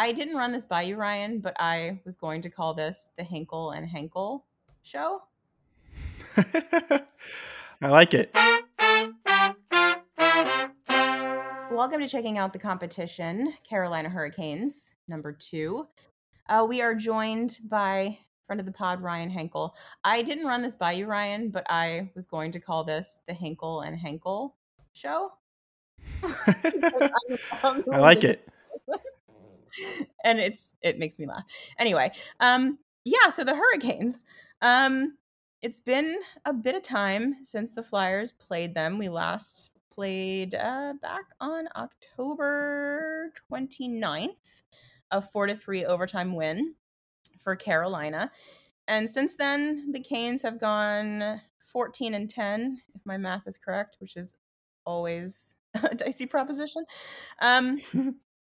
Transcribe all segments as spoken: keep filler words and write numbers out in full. I didn't run this by you, Ryan, but I was going to call this the Hinkle and Henkel show. I like it. Welcome to checking out the competition, Carolina Hurricanes, number two. Uh, we are joined by friend of the pod, Ryan Henkel. I didn't run this by you, Ryan, but I was going to call this the Hinkle and Henkel show. I like it. And it's it makes me laugh. Anyway, um, yeah, so the Hurricanes. Um, it's been a bit of time since the Flyers played them. We last played uh, back on October twenty-ninth, a four to three overtime win for Carolina. And since then, the Canes have gone fourteen and ten, if my math is correct, which is always a dicey proposition, um,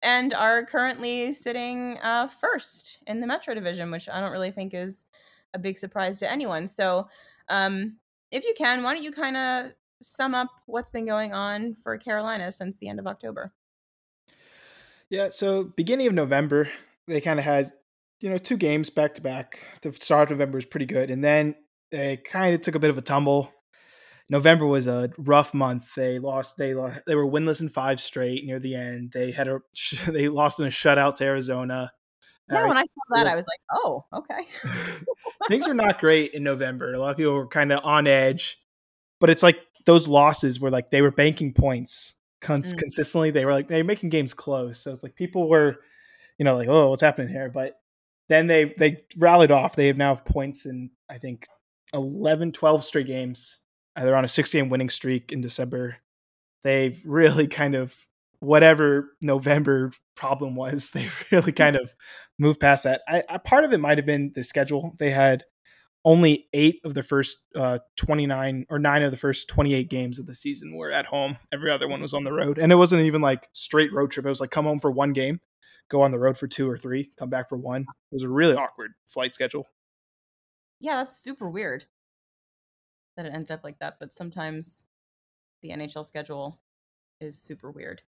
and are currently sitting uh, first in the Metro Division, which I don't really think is a big surprise to anyone. So um, if you can, why don't you kind of sum up what's been going on for Carolina since the end of October? Yeah, so beginning of November, they kind of had, you know, two games back to back. The start of November was pretty good. And then they kind of took a bit of a tumble. November was a rough month. They lost, they lost, they were winless in five straight near the end. They had a, they lost in a shutout to Arizona. Yeah, uh, when I saw that, I was like, oh, okay. Things were not great in November. A lot of people were kind of on edge, but it's like those losses were like, they were banking points cons- mm. consistently. They were like, they were making games close. So it's like people were, you know, like, oh, what's happening here? But then they, they rallied off. They have now points in, I think, eleven, twelve straight games. Uh, they're on a six-game winning streak in December. They've really kind of, whatever November problem was, they really kind of moved past that. I, I part of it might have been the schedule. They had only eight of the first uh, twenty-nine or nine of the first twenty-eight games of the season were at home. Every other one was on the road. And it wasn't even like straight road trip. It was like come home for one game, go on the road for two or three, come back for one. It was a really awkward flight schedule. Yeah, that's super weird that it ended up like that. But sometimes the N H L schedule is super weird.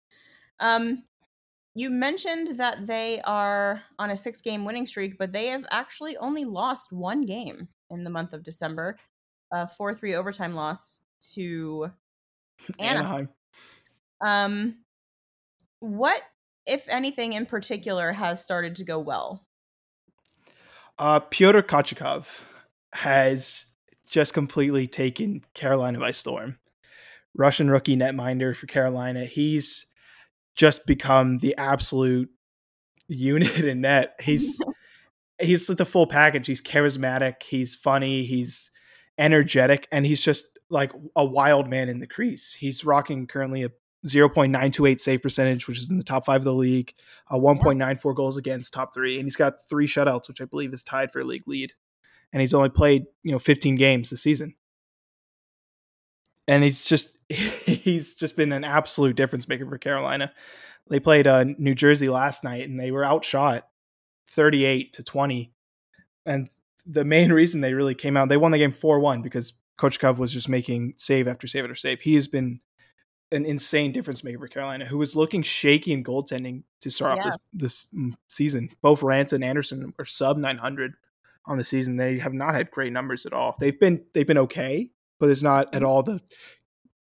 Um, you mentioned that they are on a six-game winning streak, but they have actually only lost one game in the month of December, a four three overtime loss to Anaheim. Anaheim. Um, what, if anything, in particular has started to go well? Uh, Pyotr Kachikov has just completely taken Carolina by storm. Russian rookie netminder for Carolina. He's just become the absolute unit in net. He's he's like the full package. He's charismatic. He's funny. He's energetic. And he's just like a wild man in the crease. He's rocking currently a point nine two eight save percentage, which is in the top five of the league, a one point nine four goals against, top three. And he's got three shutouts, which I believe is tied for a league lead. And he's only played, you know, fifteen games this season. And he's just he's just been an absolute difference maker for Carolina. They played uh, New Jersey last night, and they were outshot thirty-eight to twenty. And the main reason they really came out, they won the game four one because Kochetkov was just making save after save after save. He has been an insane difference maker for Carolina, who was looking shaky in goaltending to start yeah. off this, this season. Both Raanta and Anderson are sub nine hundred on the season. They have not had great numbers at all. They've been they've been okay. But it's not at all the,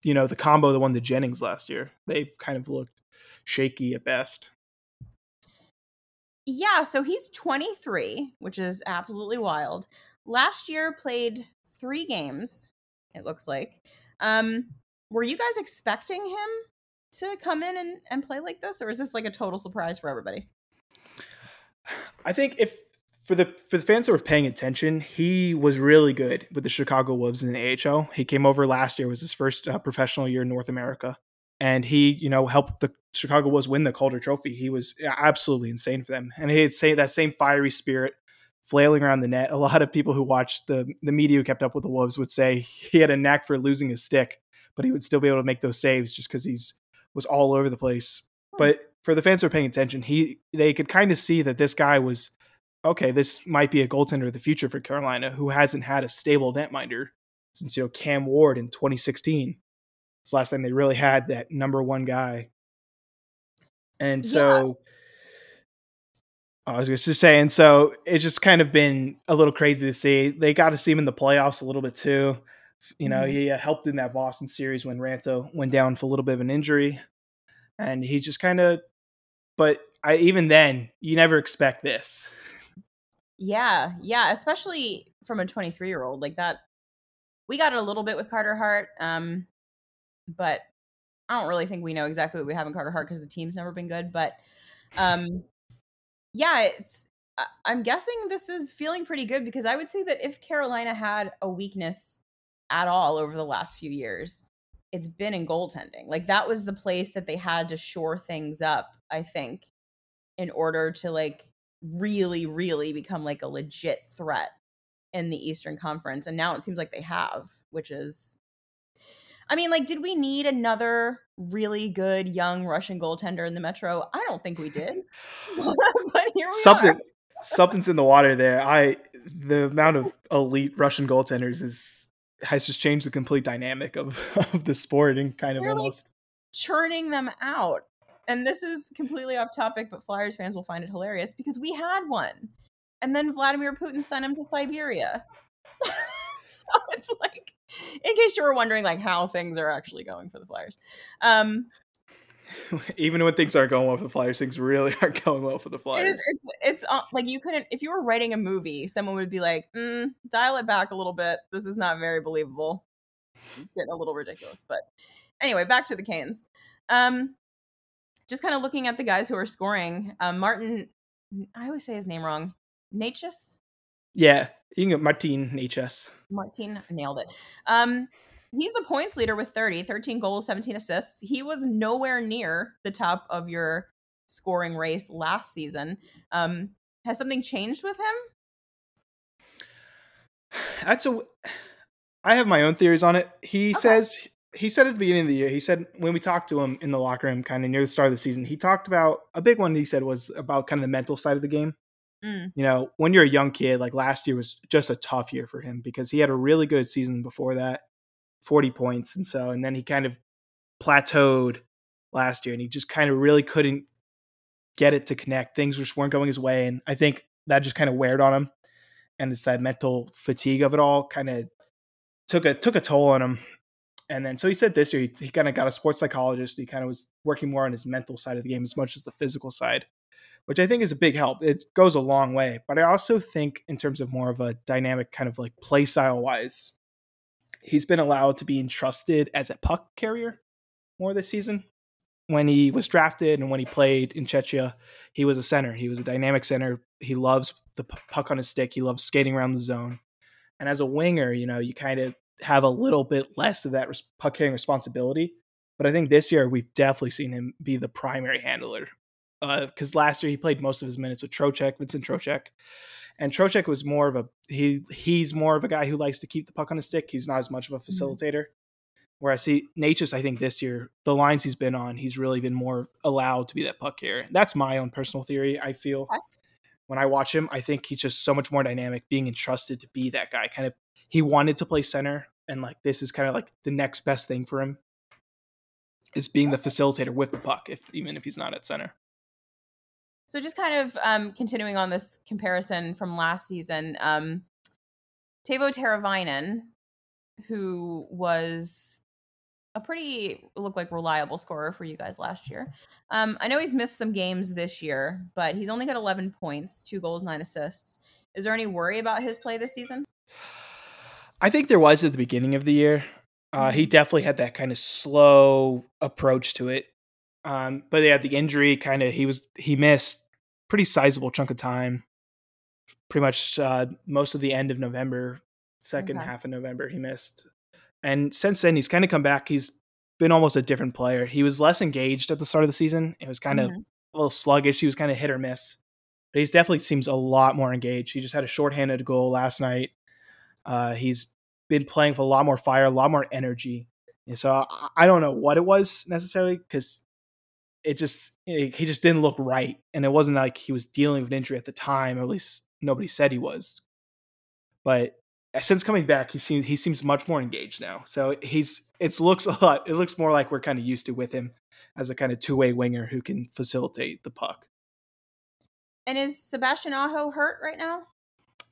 you know, the combo that won the Jennings last year. They've kind of looked shaky at best. Yeah, so he's twenty-three, which is absolutely wild. Last year played three games, it looks like. Um, were you guys expecting him to come in and, and play like this? Or is this like a total surprise for everybody? I think if... For the for the fans that were paying attention, he was really good with the Chicago Wolves in the A H L. He came over last year, was his first uh, professional year in North America, and he, you know, helped the Chicago Wolves win the Calder Trophy. He was absolutely insane for them, and he had say that same fiery spirit, flailing around the net. A lot of people who watched the the media who kept up with the Wolves would say he had a knack for losing his stick, but he would still be able to make those saves just because he's was all over the place. But for the fans that were paying attention, he they could kind of see that this guy was. Okay, this might be a goaltender of the future for Carolina, who hasn't had a stable netminder since, you know, Cam Ward in twenty sixteen. It's the last time they really had that number one guy. And so I was just saying, so it's just kind of been a little crazy to see. They got to see him in the playoffs a little bit too. You know, mm-hmm. he uh, helped in that Boston series when Raanta went down for a little bit of an injury. And he just kind of, but I, even then, you never expect this. Yeah, yeah, especially from a twenty-three-year-old like that. We got it a little bit with Carter Hart, um, but I don't really think we know exactly what we have in Carter Hart because the team's never been good. But um, yeah, it's. I'm guessing this is feeling pretty good because I would say that if Carolina had a weakness at all over the last few years, it's been in goaltending. Like that was the place that they had to shore things up, I think, in order to like really, really become like a legit threat in the Eastern Conference. And now it seems like they have, which is, I mean, like, did we need another really good young Russian goaltender in the Metro? I don't think we did, but here we Something, are. Something's in the water there. I, the amount of elite Russian goaltenders is, has just changed the complete dynamic of, of the sport and kind of They're almost like churning them out. And this is completely off topic, but Flyers fans will find it hilarious because we had one. And then Vladimir Putin sent him to Siberia. So it's like, in case you were wondering, like, how things are actually going for the Flyers. Um, Even when things aren't going well for the Flyers, things really aren't going well for the Flyers. It is, it's it's uh, like you couldn't, if you were writing a movie, someone would be like, mm, dial it back a little bit. This is not very believable. It's getting a little ridiculous. But anyway, back to the Canes. Um, just kind of looking at the guys who are scoring. Uh, Martin, I always say his name wrong. Nečas? Yeah, you can go Martin Nečas. Martin nailed it. Um, he's the points leader with thirty, thirteen goals, seventeen assists. He was nowhere near the top of your scoring race last season. Um, has something changed with him? That's a. I have my own theories on it. He okay. says he said at the beginning of the year. He said when we talked to him in the locker room, kind of near the start of the season, he talked about a big one. He said was about kind of the mental side of the game. You know, when you're a young kid, like last year was just a tough year for him because he had a really good season before that, forty points. And so, and then he kind of plateaued last year and he just kind of really couldn't get it to connect. Things just weren't going his way. And I think that just kind of weared on him. And it's that mental fatigue of it all kind of took a, took a toll on him. And then, so he said this year, he, he kind of got a sports psychologist. He kind of was working more on his mental side of the game as much as the physical side, which I think is a big help. It goes a long way. But I also think in terms of more of a dynamic kind of like play style wise, he's been allowed to be entrusted as a puck carrier more this season. When he was drafted and when he played in Czechia, he was a center. He was a dynamic center. He loves the puck on his stick. He loves skating around the zone. And as a winger, you know, you kind of have a little bit less of that puck carrying responsibility. But I think this year we've definitely seen him be the primary handler. Because uh, last year he played most of his minutes with Trocheck, Vincent Trocheck, and Trocheck was more of a he. He's more of a guy who likes to keep the puck on his stick. He's not as much of a facilitator. Mm-hmm. Whereas he Nečas, I think this year the lines he's been on, he's really been more allowed to be that puck carrier. That's my own personal theory. I feel okay. When I watch him, I think he's just so much more dynamic, being entrusted to be that guy. Kind of he wanted to play center, and like this is kind of like the next best thing for him is being the facilitator with the puck, if even if he's not at center. So just kind of um, continuing on this comparison from last season, um, Teuvo Teravainen, who was a pretty, looked like reliable scorer for you guys last year. Um, I know he's missed some games this year, but he's only got eleven points, two goals, nine assists. Is there any worry about his play this season? I think there was at the beginning of the year. Uh, he definitely had that kind of slow approach to it. Um, but yeah, the injury kind of, he was, he missed pretty sizable chunk of time, pretty much uh, most of the end of November, second okay. half of November he missed. And since then he's kind of come back. He's been almost a different player. He was less engaged at the start of the season. It was kind of mm-hmm. a little sluggish. He was kind of hit or miss, but he's definitely seems a lot more engaged. He just had a shorthanded goal last night. Uh, he's been playing with a lot more fire, a lot more energy. And so I, I don't know what it was necessarily because It just, it, he just didn't look right. And it wasn't like he was dealing with an injury at the time, or at least nobody said he was. But since coming back, he seems, he seems much more engaged now. So he's, it looks a lot, it looks more like we're kind of used to with him as a kind of two-way winger who can facilitate the puck. And is Sebastian Aho hurt right now?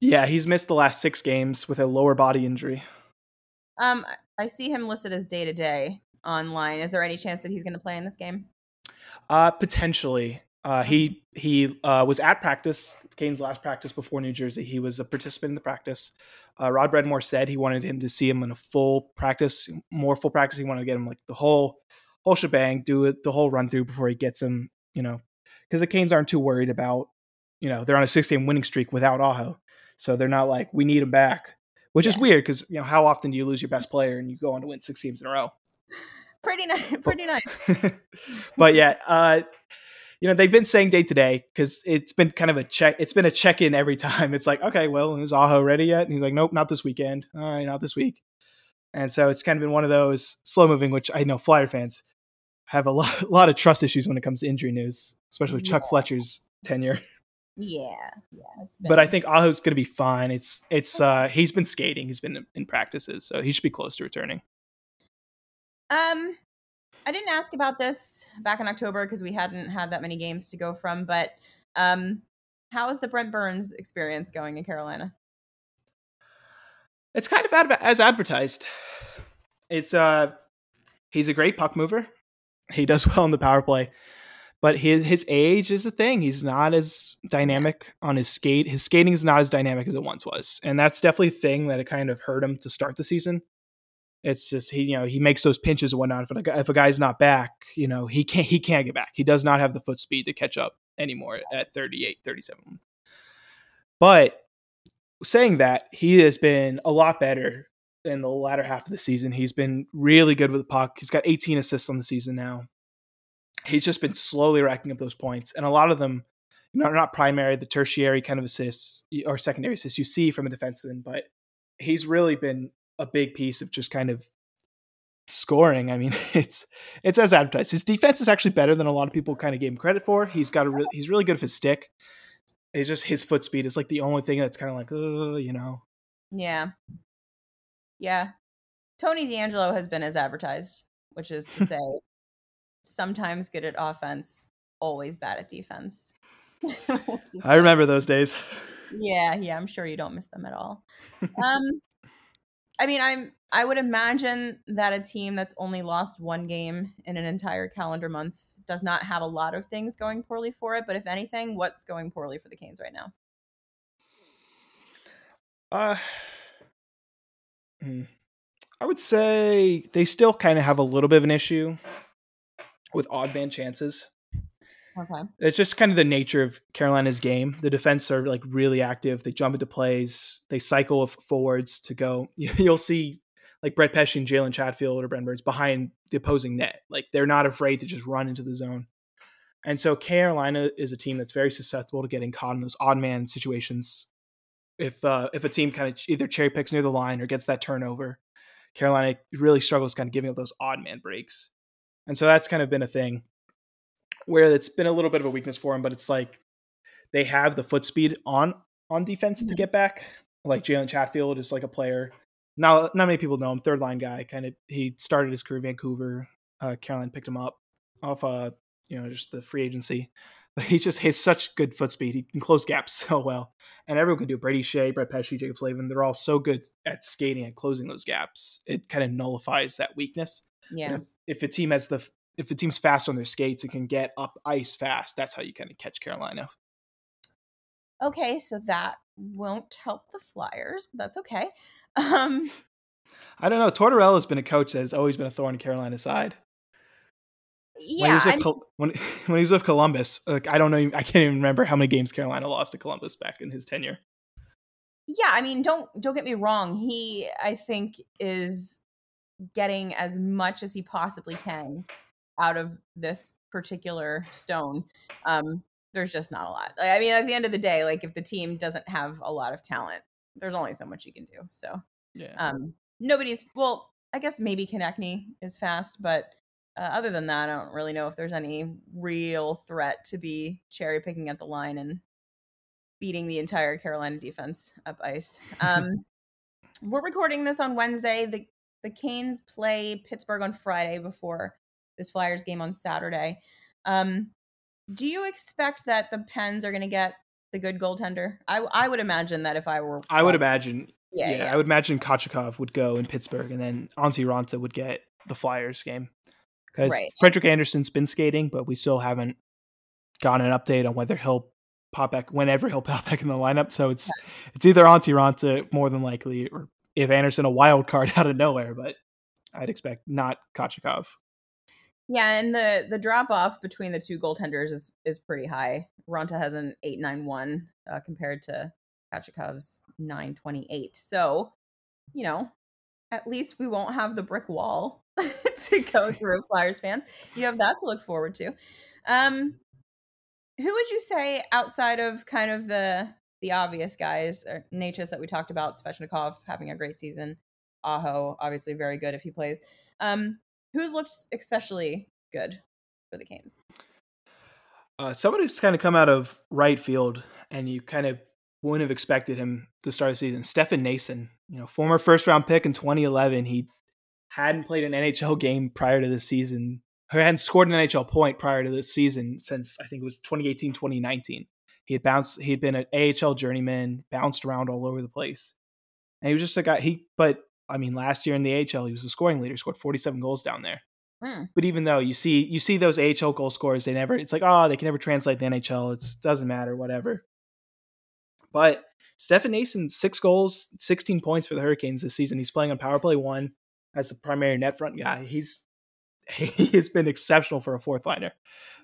Yeah, he's missed the last six games with a lower body injury. Um, I see him listed as day-to-day online. Is there any chance that he's going to play in this game? Uh, potentially. Uh, he he uh, was at practice, Kane's last practice before New Jersey. He was a participant in the practice. Uh, Rod Redmore said he wanted him to see him in a full practice, more full practice. He wanted to get him like the whole whole shebang, do it, the whole run through before he gets him, you know, because the Canes aren't too worried about, you know, they're on a six-game winning streak without Aho. So they're not like, we need him back, which yeah. is weird because, you know, how often do you lose your best player and you go on to win six games in a row? Pretty nice. Pretty nice. But yeah, uh, you know, they've been saying day to day because it's been kind of a check. It's been a check in every time. It's like, okay, well, is Aho ready yet? And he's like, nope, not this weekend. All right, not this week. And so it's kind of been one of those slow moving, which I know Flyer fans have a lot, a lot of trust issues when it comes to injury news, especially Chuck yeah. Fletcher's tenure. Yeah. yeah it's been- but I think Aho's going to be fine. It's, it's, uh, he's been skating. He's been in practices, so he should be close to returning. Um, I didn't ask about this back in October because we hadn't had that many games to go from, but um, how is the Brent Burns experience going in Carolina? It's kind of ad- as advertised. It's, uh, he's a great puck mover. He does well in the power play, but his, his age is a thing. He's not as dynamic on his skate. His skating is not as dynamic as it once was. And that's definitely a thing that it kind of hurt him to start the season. It's just, he, you know, he makes those pinches and whatnot. If a, guy, if a guy's not back, you know, he can't, he can't get back. He does not have the foot speed to catch up anymore at thirty-eight, thirty-seven. But saying that, he has been a lot better in the latter half of the season. He's been really good with the puck. He's got eighteen assists on the season now. He's just been slowly racking up those points. And a lot of them, you know, are not primary, the tertiary kind of assists or secondary assists you see from a defenseman, but he's really been a big piece of just kind of scoring. I mean, it's it's as advertised. His defense is actually better than a lot of people kind of gave him credit for. He's got a re- he's really good with his stick. It's just his foot speed is like the only thing that's kind of like, oh, you know. Yeah, yeah. Tony D'Angelo has been as advertised, which is to say, sometimes good at offense, always bad at defense. I remember just, those days. Yeah, yeah. I'm sure you don't miss them at all. Um. I mean, I'm, I would imagine that a team that's only lost one game in an entire calendar month does not have a lot of things going poorly for it. But if anything, what's going poorly for the Canes right now? Uh, I would say they still kind of have a little bit of an issue with odd man chances. Okay. It's just kind of the nature of Carolina's game. The defense are like really active. They jump into plays. They cycle with forwards to go. You'll see like Brett Pesce and Jalen Chatfield or Brent Burns behind the opposing net. Like they're not afraid to just run into the zone. And so Carolina is a team that's very susceptible to getting caught in those odd man situations. If uh, if a team kind of either cherry picks near the line or gets that turnover, Carolina really struggles kind of giving up those odd man breaks. And so that's kind of been a thing where it's been a little bit of a weakness for him, but it's like they have the foot speed on, on defense to get back. Like Jalen Chatfield is like a player. Not, not many people know him. Third line guy. Kind of, he started his career in Vancouver. Uh, Carolina picked him up off, uh, you know, just the free agency, but he just has such good foot speed. He can close gaps so well, and everyone can do it. Brady Shea, Brett Pesce, Jacob Slavin. They're all so good at skating and closing those gaps. It kind of nullifies that weakness. Yeah. If, if a team has the, If the team's fast on their skates and can get up ice fast, that's how you kind of catch Carolina. Okay, so that won't help the Flyers, but that's okay. Um, I don't know. Tortorella's been a coach that has always been a thorn in Carolina's side. Yeah. When he was with, Col- when, when he was with Columbus, like, I don't know. I can't even remember how many games Carolina lost to Columbus back in his tenure. Yeah, I mean, don't don't get me wrong. He, I think, is getting as much as he possibly can out of this particular stone. Um, there's just not a lot. Like, I mean, at the end of the day, like if the team doesn't have a lot of talent, there's only so much you can do. So yeah. um, nobody's, well, I guess maybe Konechny is fast, but uh, other than that, I don't really know if there's any real threat to be cherry picking at the line and beating the entire Carolina defense up ice. Um, we're recording this on Wednesday. The, the Canes play Pittsburgh on Friday before this Flyers game on Saturday. Um, do you expect that the Pens are going to get the good goaltender. I I would imagine that if I were... I would imagine. Yeah, yeah, yeah. I would imagine Kachikov would go in Pittsburgh, and then Antti Raanta would get the Flyers game. Because right. Frederick Anderson's been skating, but we still haven't gotten an update on whether he'll pop back, whenever he'll pop back in the lineup. So it's yeah. it's either Antti Raanta more than likely, or if Anderson a wild card out of nowhere, but I'd expect not Kachikov. Yeah, and the, the drop-off between the two goaltenders is, is pretty high. Raanta has an eight point nine one uh, compared to Kachikov's nine point two eight. So, you know, at least we won't have the brick wall to go through, Flyers fans. You have that to look forward to. Um, who would you say, outside of kind of the the obvious guys, or Nečas that we talked about, Svechnikov having a great season, Aho, obviously very good if he plays, um, who's looked especially good for the Canes? Uh, someone who's kind of come out of right field, and you kind of wouldn't have expected him to start the season. Stefan Noesen, you know, former first-round pick in twenty eleven. He hadn't played an N H L game prior to this season, or hadn't scored an N H L point prior to this season since, I think it was twenty eighteen, twenty nineteen. He had bounced. He had been an A H L journeyman, bounced around all over the place, and he was just a guy. He, but. I mean, last year in the A H L, he was the scoring leader, scored forty-seven goals down there. Mm. But even though you see you see those A H L goal scorers, they never, it's like, oh, they can never translate the N H L. It doesn't matter, whatever. But Stefan Noesen, six goals, sixteen points for the Hurricanes this season. He's playing on power play one as the primary net front guy. He's he has been exceptional for a fourth liner.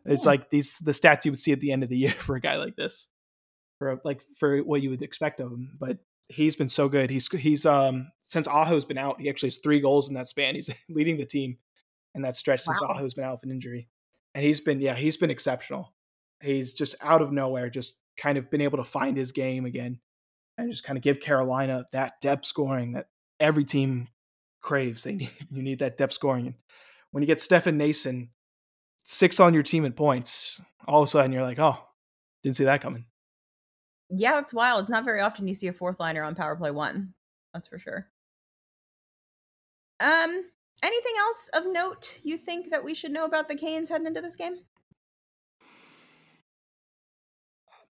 It's yeah. like these the stats you would see at the end of the year for a guy like this, for like for what you would expect of him, but. He's been so good. He's he's um since Aho's been out, he actually has three goals in that span. He's leading the team in that stretch since wow. Aho's been out with an injury, and he's been yeah he's been exceptional. He's just out of nowhere, just kind of been able to find his game again, and just kind of give Carolina that depth scoring that every team craves. They need you need that depth scoring. And when you get Stefan Noesen six on your team in points, all of a sudden you're like, oh, didn't see that coming. Yeah, it's wild. It's not very often you see a fourth liner on power play one. That's for sure. Um, anything else of note you think that we should know about the Canes heading into this game?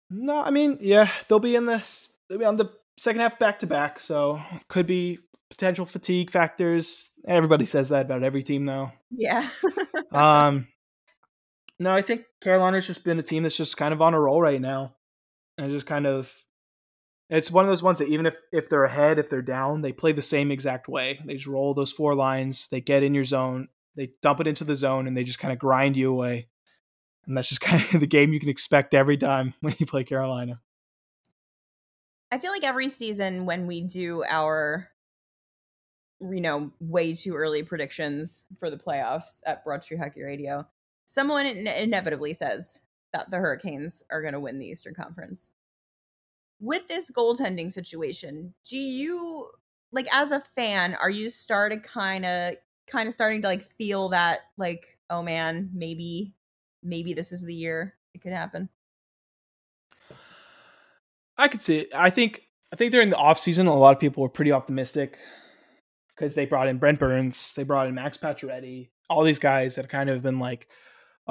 No, I mean, yeah, they'll be in this. They'll be on the second half back to back, so could be potential fatigue factors. Everybody says that about every team, though. Yeah. um, no, I think Carolina's just been a team that's just kind of on a roll right now. And just kind of, it's one of those ones that even if, if they're ahead, if they're down, they play the same exact way. They just roll those four lines. They get in your zone. They dump it into the zone, and they just kind of grind you away. And that's just kind of the game you can expect every time when you play Carolina. I feel like every season when we do our, you know, way too early predictions for the playoffs at Broad Street Hockey Radio, someone in- inevitably says that the Hurricanes are going to win the Eastern Conference. With this goaltending situation, do you, like, as a fan, are you started kind of kind of starting to, like, feel that, like, oh man, maybe maybe this is the year it could happen? I could see it. I think I think during the offseason, a lot of people were pretty optimistic because they brought in Brent Burns, they brought in Max Pacioretty, all these guys that have kind of been like,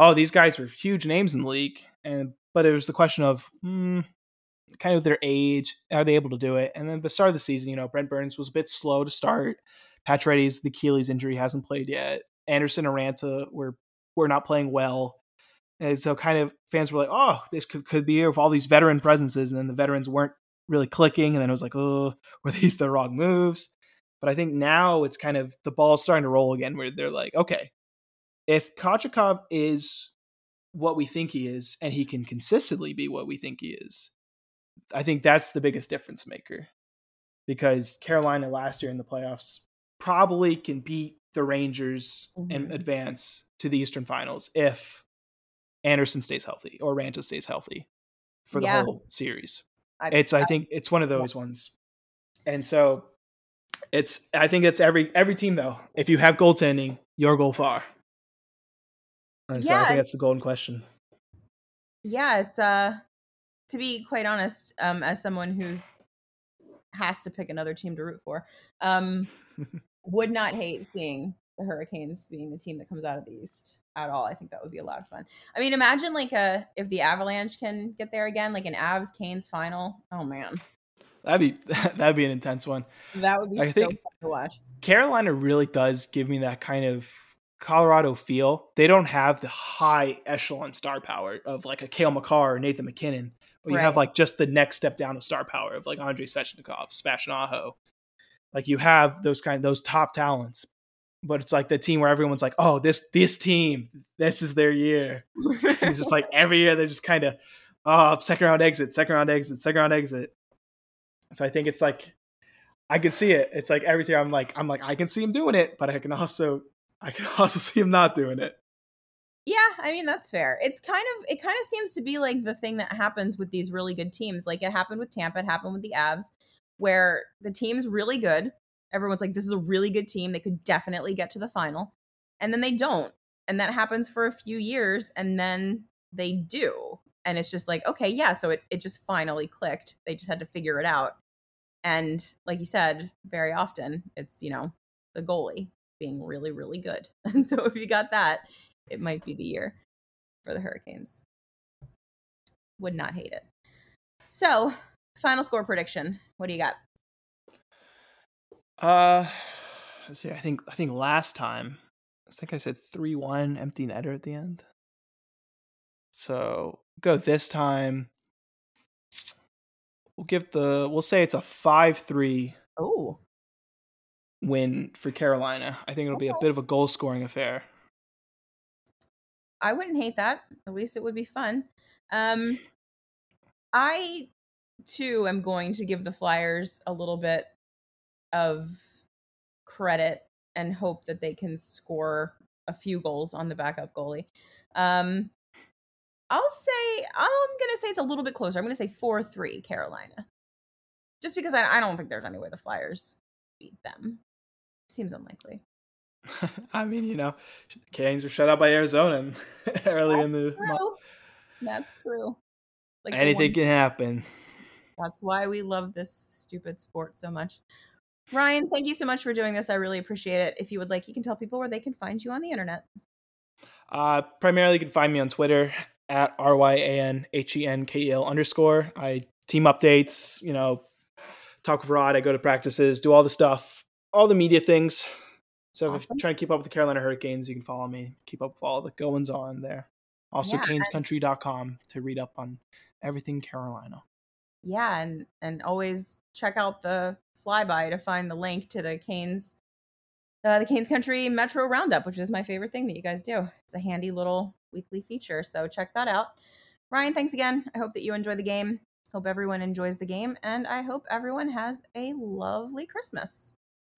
oh, these guys were huge names in the league, and but it was the question of hmm, kind of their age. Are they able to do it? And then at the start of the season, you know, Brent Burns was a bit slow to start. Pacioretty's the Achilles injury hasn't played yet. Anderson and Raanta were were not playing well, and so kind of fans were like, oh, this could could be with all these veteran presences, and then the veterans weren't really clicking, and then it was like, oh, were these the wrong moves? But I think now it's kind of the ball's starting to roll again, where they're like, okay. If Kochetkov is what we think he is, and he can consistently be what we think he is, I think that's the biggest difference maker. Because Carolina last year in the playoffs probably can beat the Rangers mm-hmm. and advance to the Eastern Finals if Anderson stays healthy or Raanta stays healthy for the yeah. whole series. I, it's I, I think it's one of those yeah. ones. And so it's I think it's every every team though. If you have goaltending, you'll go far. And so yeah, I think that's the golden question. Yeah, it's uh, to be quite honest, um, as someone who's has to pick another team to root for, um, would not hate seeing the Hurricanes being the team that comes out of the East at all. I think that would be a lot of fun. I mean, imagine like a, if the Avalanche can get there again, like an Avs Canes final. Oh man. That'd be, that'd be an intense one. That would be I so think fun to watch. Carolina really does give me that kind of Colorado feel. They don't have the high echelon star power of like a Cale Makar or Nathan McKinnon, but right. you have like just the next step down of star power of like Andrei Svechnikov, Sebastian Aho. Like you have those kind those top talents, but it's like the team where everyone's like, oh, this, this team, this is their year. It's just like every year, they're just kind of, oh, second round exit, second round exit, second round exit. So I think it's like, I can see it. It's like every year I'm like, I'm like, I can see him doing it, but I can also, I can also see him not doing it. Yeah, I mean, that's fair. It's kind of, it kind of seems to be like the thing that happens with these really good teams. Like it happened with Tampa, it happened with the Avs, where the team's really good. Everyone's like, this is a really good team. They could definitely get to the final. And then they don't. And that happens for a few years. And then they do. And it's just like, okay, yeah. So it, it just finally clicked. They just had to figure it out. And like you said, very often it's, you know, the goalie being really, really good. And so if you got that, it might be the year for the Hurricanes. Would not hate it. So final score prediction. What do you got? Uh, let's see. I think I think last time, I think I said three one empty netter at the end. So go this time. We'll give the we'll say it's a five three oh win for Carolina. I think it'll be a bit of a goal scoring affair. I wouldn't hate that. At least it would be fun. Um, I too am going to give the Flyers a little bit of credit and hope that they can score a few goals on the backup goalie. Um, I'll say, I'm going to say it's a little bit closer. I'm going to say four three Carolina. Just because I, I don't think there's any way the Flyers beat them. Seems unlikely. I mean, you know, Canes were shut out by Arizona early That's in the true. month. That's true. Like Anything one- can happen. That's why we love this stupid sport so much. Ryan, thank you so much for doing this. I really appreciate it. If you would like, you can tell people where they can find you on the internet. Uh, primarily, you can find me on Twitter at R Y A N H E N K E L underscore. I team updates, you know, talk with Rod. I go to practices, do all the stuff, all the media things. So awesome. If you're trying to keep up with the Carolina Hurricanes, you can follow me. Keep up with all the goings on there. Also, yeah, canes country dot com to read up on everything Carolina. Yeah, and, and always check out the flyby to find the link to the Canes, uh, the Canes Country Metro Roundup, which is my favorite thing that you guys do. It's a handy little weekly feature, so check that out. Ryan, thanks again. I hope that you enjoy the game. Hope everyone enjoys the game, and I hope everyone has a lovely Christmas.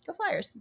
Go Flyers.